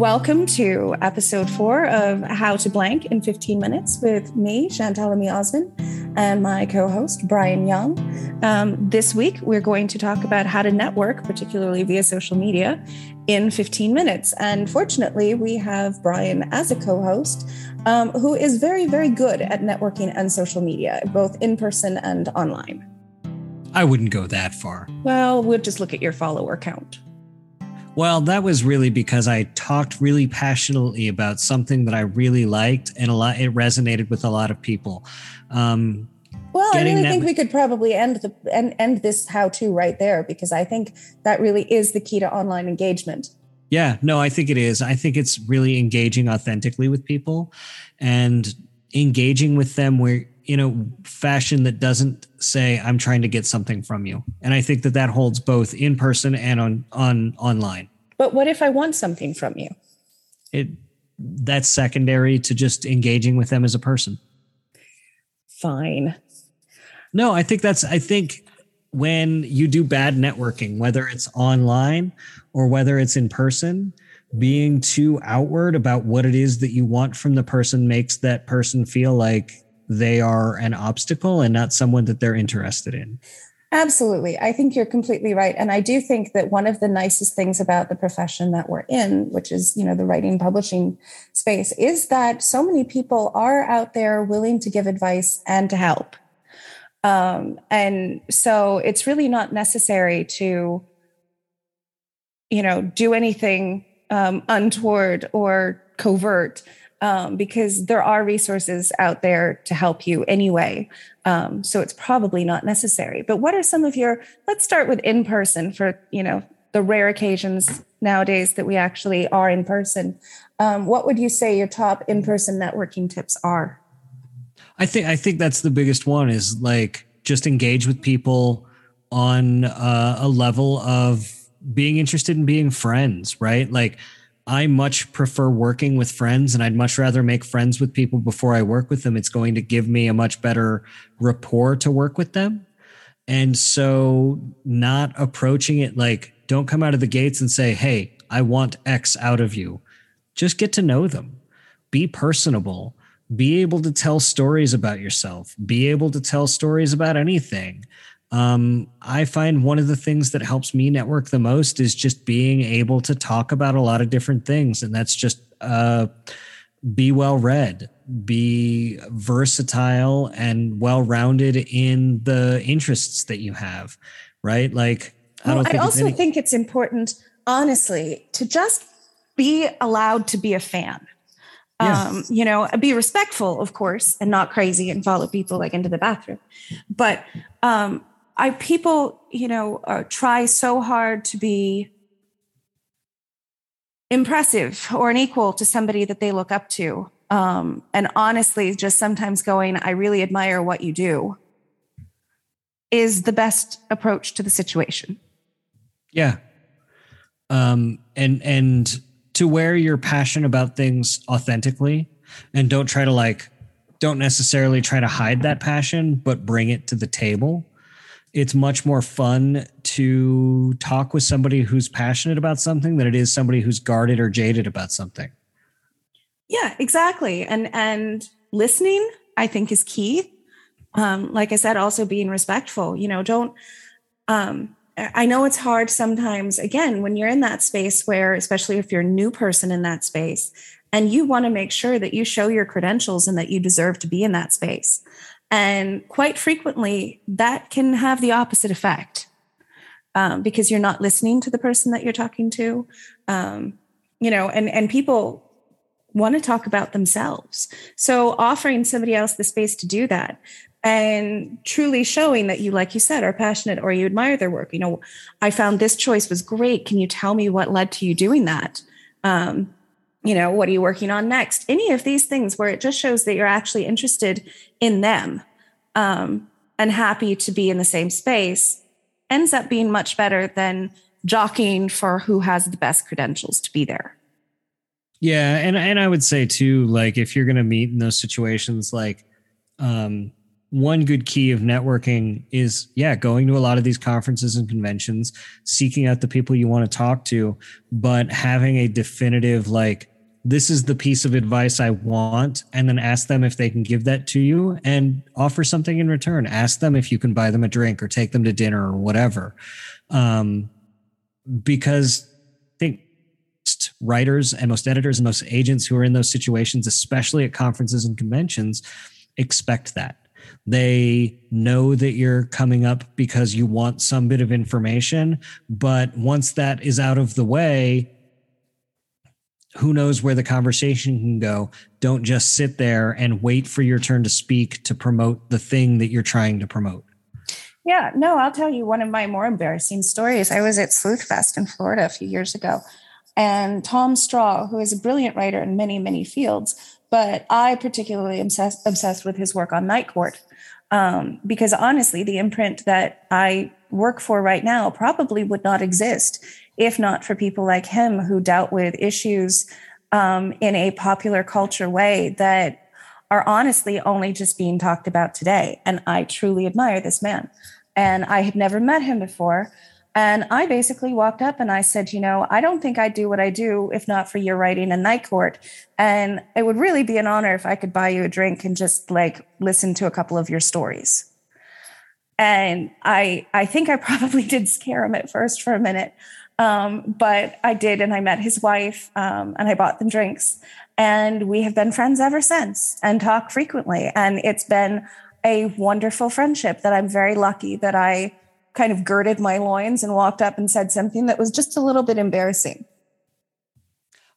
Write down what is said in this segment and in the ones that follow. Welcome to episode 4 of How to Blank in 15 Minutes with me, Chantal Ami Osmond, and my co-host, Brian Young. This week, we're going to talk about how to network, particularly via social media, in 15 minutes. And fortunately, we have Brian as a co-host, who is very, very good at networking and social media, both in person and online. I wouldn't go that far. Well, we'll just look at your follower count. Well, that was really because I talked really passionately about something that I really liked, and it resonated with a lot of people. Well, I really think we could probably end this how-to right there, because I think that really is the key to online engagement. Yeah, no, I think it is. I think it's really engaging authentically with people and engaging with them where in a fashion that doesn't say I'm trying to get something from you. And I think that holds both in person and on online. But what if I want something from you? That's secondary to just engaging with them as a person. Fine. No, I think when you do bad networking, whether it's online or whether it's in person, being too outward about what it is that you want from the person makes that person feel like they are an obstacle and not someone that they're interested in. Absolutely. I think you're completely right. And I do think that one of the nicest things about the profession that we're in, which is, the writing publishing space, is that so many people are out there willing to give advice and to help. And so it's really not necessary to, do anything untoward or covert. Because there are resources out there to help you anyway. So it's probably not necessary. But what are some of let's start with in person for, the rare occasions nowadays that we actually are in person. What would you say your top in-person networking tips are? I think that's the biggest one is like just engage with people on a level of being interested in being friends, right? Like, I much prefer working with friends, and I'd much rather make friends with people before I work with them. It's going to give me a much better rapport to work with them. And so not approaching it like, don't come out of the gates and say, hey, I want X out of you. Just get to know them. Be personable. Be able to tell stories about yourself. Be able to tell stories about anything. I find one of the things that helps me network the most is just being able to talk about a lot of different things. And that's just be well-read, be versatile and well-rounded in the interests that you have, right? Like, I also think it's important, honestly, to just be allowed to be a fan. Yeah. Be respectful, of course, and not crazy and follow people like into the bathroom. But, people, try so hard to be impressive or an equal to somebody that they look up to. And honestly, just sometimes going, I really admire what you do, is the best approach to the situation. Yeah. And to wear your passion about things authentically, and don't necessarily try to hide that passion, but bring it to the table. It's much more fun to talk with somebody who's passionate about something than it is somebody who's guarded or jaded about something. Yeah, exactly. And listening, I think, is key. Like I said, also being respectful, I know it's hard sometimes, again, when you're in that space where, especially if you're a new person in that space, and you want to make sure that you show your credentials and that you deserve to be in that space. And quite frequently, that can have the opposite effect because you're not listening to the person that you're talking to, and people want to talk about themselves. So offering somebody else the space to do that and truly showing that you, like you said, are passionate or you admire their work. I found this choice was great. Can you tell me what led to you doing that? What are you working on next? Any of these things where it just shows that you're actually interested in them and happy to be in the same space ends up being much better than jockeying for who has the best credentials to be there. Yeah. And I would say too, like if you're going to meet in those situations, like one good key of networking is, yeah, going to a lot of these conferences and conventions, seeking out the people you want to talk to, but having a definitive, like, this is the piece of advice I want, and then ask them if they can give that to you and offer something in return. Ask them if you can buy them a drink or take them to dinner or whatever. Because I think most writers and most editors and most agents who are in those situations, especially at conferences and conventions, expect that. They know that you're coming up because you want some bit of information, but once that is out of the way, who knows where the conversation can go. Don't just sit there and wait for your turn to speak to promote the thing that you're trying to promote. Yeah, no, I'll tell you one of my more embarrassing stories. I was at SleuthFest in Florida a few years ago, and Tom Straw, who is a brilliant writer in many, many fields, but I particularly am obsessed with his work on Night Court, because honestly, the imprint that I work for right now probably would not exist if not for people like him who dealt with issues in a popular culture way that are honestly only just being talked about today. And I truly admire this man. And I had never met him before. And I basically walked up and I said, you know, I don't think I'd do what I do if not for your writing in Night Court. And it would really be an honor if I could buy you a drink and just like listen to a couple of your stories. And I think I probably did scare him at first for a minute. But I did, and I met his wife, and I bought them drinks, and we have been friends ever since and talk frequently. And it's been a wonderful friendship that I'm very lucky that I kind of girded my loins and walked up and said something that was just a little bit embarrassing.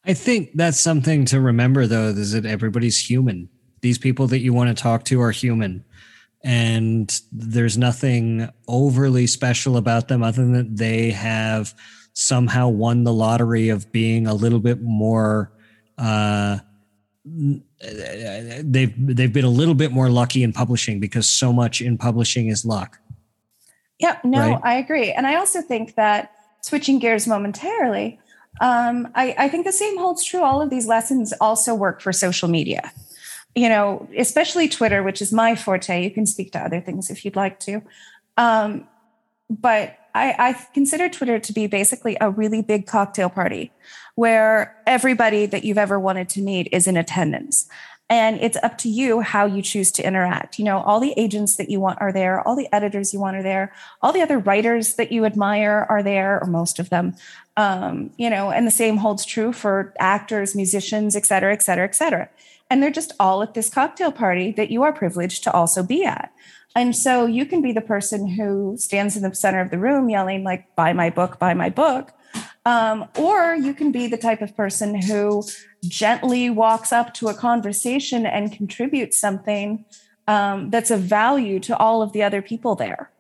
I think that's something to remember, though, is that everybody's human. These people that you want to talk to are human. And there's nothing overly special about them other than that they have somehow won the lottery of being a little bit more, they've been a little bit more lucky in publishing, because so much in publishing is luck. Yeah, no, right? I agree. And I also think that, switching gears momentarily, I think the same holds true. All of these lessons also work for social media. You know, especially Twitter, which is my forte. You can speak to other things if you'd like to. But I consider Twitter to be basically a really big cocktail party where everybody that you've ever wanted to meet is in attendance. And it's up to you how you choose to interact. You know, all the agents that you want are there. All the editors you want are there. All the other writers that you admire are there, or most of them. You know, and the same holds true for actors, musicians, et cetera, et cetera, et cetera. And they're just all at this cocktail party that you are privileged to also be at. And so you can be the person who stands in the center of the room yelling, like, buy my book, buy my book. Or you can be the type of person who gently walks up to a conversation and contributes something that's of value to all of the other people there.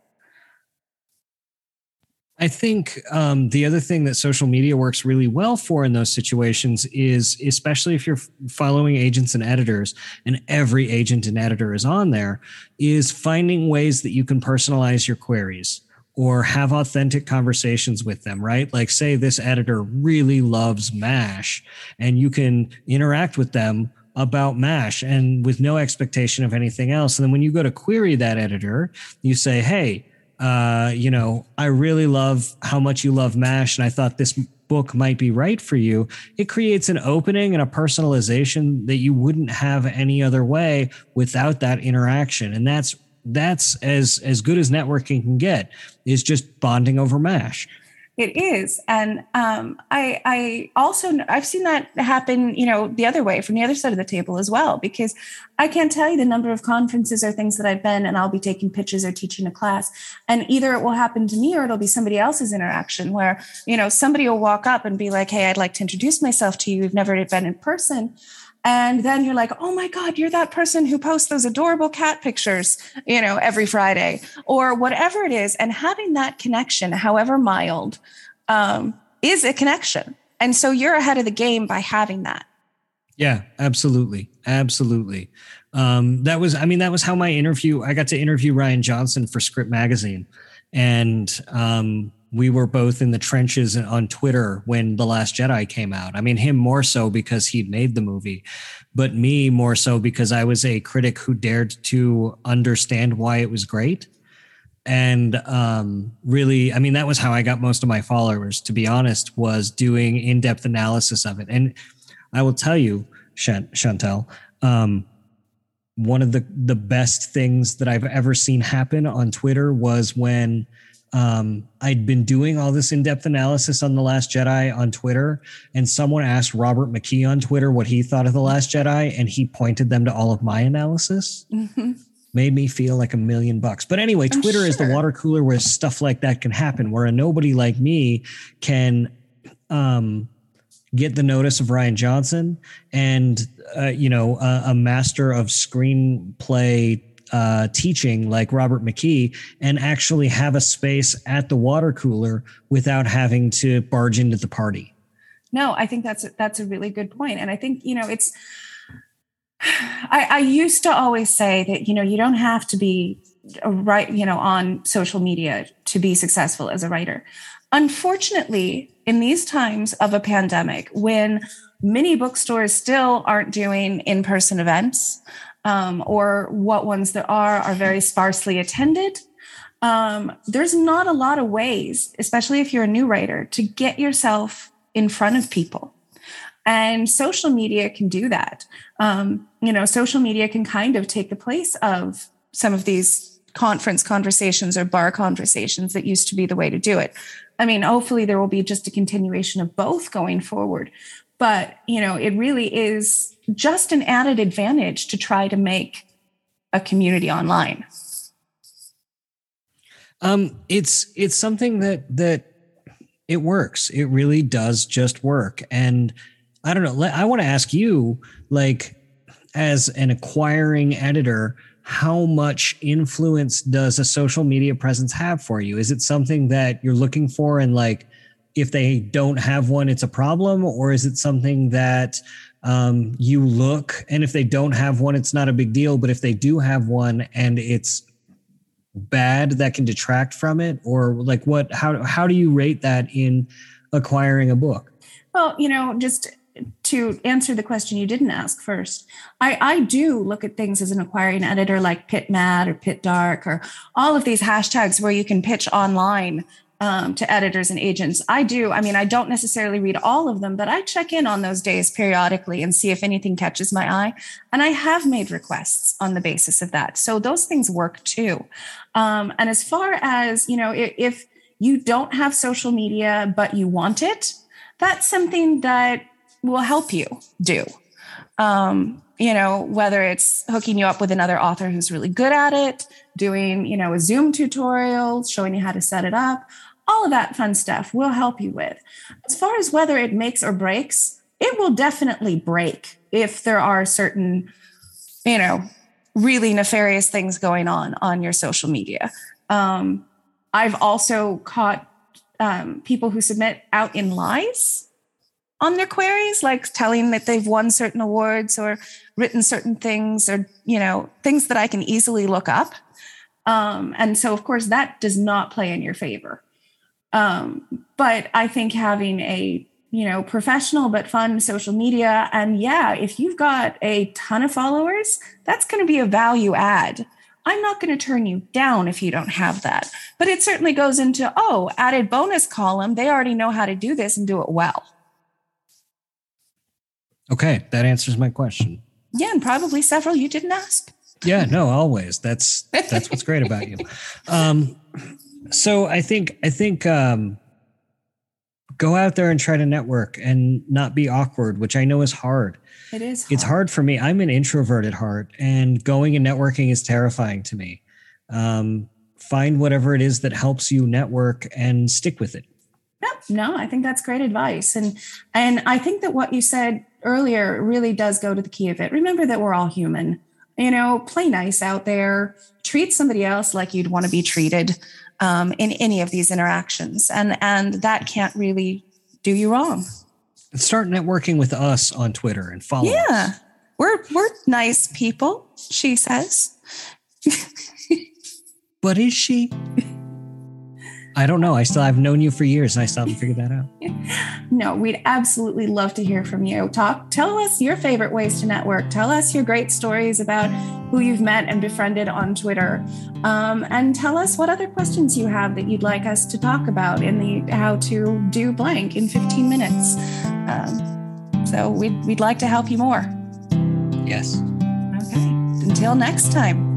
I think the other thing that social media works really well for in those situations is, especially if you're following agents and editors, and every agent and editor is on there, is finding ways that you can personalize your queries or have authentic conversations with them, right? Like, say this editor really loves MASH, and you can interact with them about MASH and with no expectation of anything else. And then when you go to query that editor, you say, hey, you know, I really love how much you love MASH, and I thought this book might be right for you. It creates an opening and a personalization that you wouldn't have any other way without that interaction. And that's as good as networking can get, is just bonding over MASH. It is. And I've seen that happen, you know, the other way, from the other side of the table as well, because I can't tell you the number of conferences or things that I've been, and I'll be taking pitches or teaching a class, and either it will happen to me or it'll be somebody else's interaction where, you know, somebody will walk up and be like, hey, I'd like to introduce myself to you. We've never been in person. And then you're like, oh my God, you're that person who posts those adorable cat pictures, you know, every Friday or whatever it is. And having that connection, however mild, is a connection. And so you're ahead of the game by having that. Yeah, absolutely. Absolutely. That was how I got to interview Rian Johnson for Script Magazine. And we were both in the trenches on Twitter when The Last Jedi came out. I mean, him more so because he made the movie, but me more so because I was a critic who dared to understand why it was great. And really, I mean, that was how I got most of my followers, to be honest, was doing in-depth analysis of it. And I will tell you, Chantal, one of the best things that I've ever seen happen on Twitter was when I'd been doing all this in-depth analysis on The Last Jedi on Twitter, and someone asked Robert McKee on Twitter what he thought of The Last Jedi, and he pointed them to all of my analysis. Mm-hmm. Made me feel like $1 million bucks. But anyway, Twitter is the water cooler where stuff like that can happen, where a nobody like me can get the notice of Rian Johnson and, a master of screenplay teaching like Robert McKee, and actually have a space at the water cooler without having to barge into the party. No, I think that's a really good point. And I think, I used to always say that, you don't have to be a writer, on social media to be successful as a writer. Unfortunately, in these times of a pandemic, when many bookstores still aren't doing in-person events, or what ones there are very sparsely attended. There's not a lot of ways, especially if you're a new writer, to get yourself in front of people. And social media can do that. Social media can kind of take the place of some of these conference conversations or bar conversations that used to be the way to do it. I mean, hopefully there will be just a continuation of both going forward. But, it really is just an added advantage to try to make a community online. It's something that it works. It really does just work. And I don't know, I want to ask you, like, as an acquiring editor, how much influence does a social media presence have for you? Is it something that you're looking for and, like, if they don't have one, it's a problem? Or is it something that you look, and if they don't have one, it's not a big deal, but if they do have one and it's bad, that can detract from it? Or like how do you rate that in acquiring a book? Well, just to answer the question you didn't ask first, I do look at things as an acquiring editor, like Pit Mad or Pit Dark or all of these hashtags where you can pitch online to editors and agents. I do. I mean, I don't necessarily read all of them, but I check in on those days periodically and see if anything catches my eye. And I have made requests on the basis of that. So those things work too. And as far as, if you don't have social media, but you want it, that's something that will help you do. Whether it's hooking you up with another author who's really good at it, doing, a Zoom tutorial, showing you how to set it up. All of that fun stuff we'll help you with. As far as whether it makes or breaks, it will definitely break if there are certain, really nefarious things going on your social media. I've also caught people who submit out in lies on their queries, like telling that they've won certain awards or written certain things or, things that I can easily look up. And so, of course, that does not play in your favor. But I think having a, professional but fun social media, and yeah, if you've got a ton of followers, that's going to be a value add. I'm not going to turn you down if you don't have that. But it certainly goes into, added bonus column. They already know how to do this and do it well. Okay, that answers my question. Yeah, and probably several you didn't ask. Yeah, no, always. That's what's great about you. So I think go out there and try to network and not be awkward, which I know is hard. It is. It's hard for me. I'm an introvert at heart, and going and networking is terrifying to me. Find whatever it is that helps you network and stick with it. No, I think that's great advice. And I think that what you said earlier really does go to the key of it. Remember that we're all human. Play nice out there, treat somebody else like you'd want to be treated in any of these interactions. And that can't really do you wrong. And start networking with us on Twitter and follow us. Yeah, we're nice people, she says. But is she? I don't know. I've known you for years, and I still haven't figured that out. No, we'd absolutely love to hear from you. Tell us your favorite ways to network. Tell us your great stories about who you've met and befriended on Twitter. And tell us what other questions you have that you'd like us to talk about in the how to do blank in 15 minutes. So we'd like to help you more. Yes. Okay. Until next time.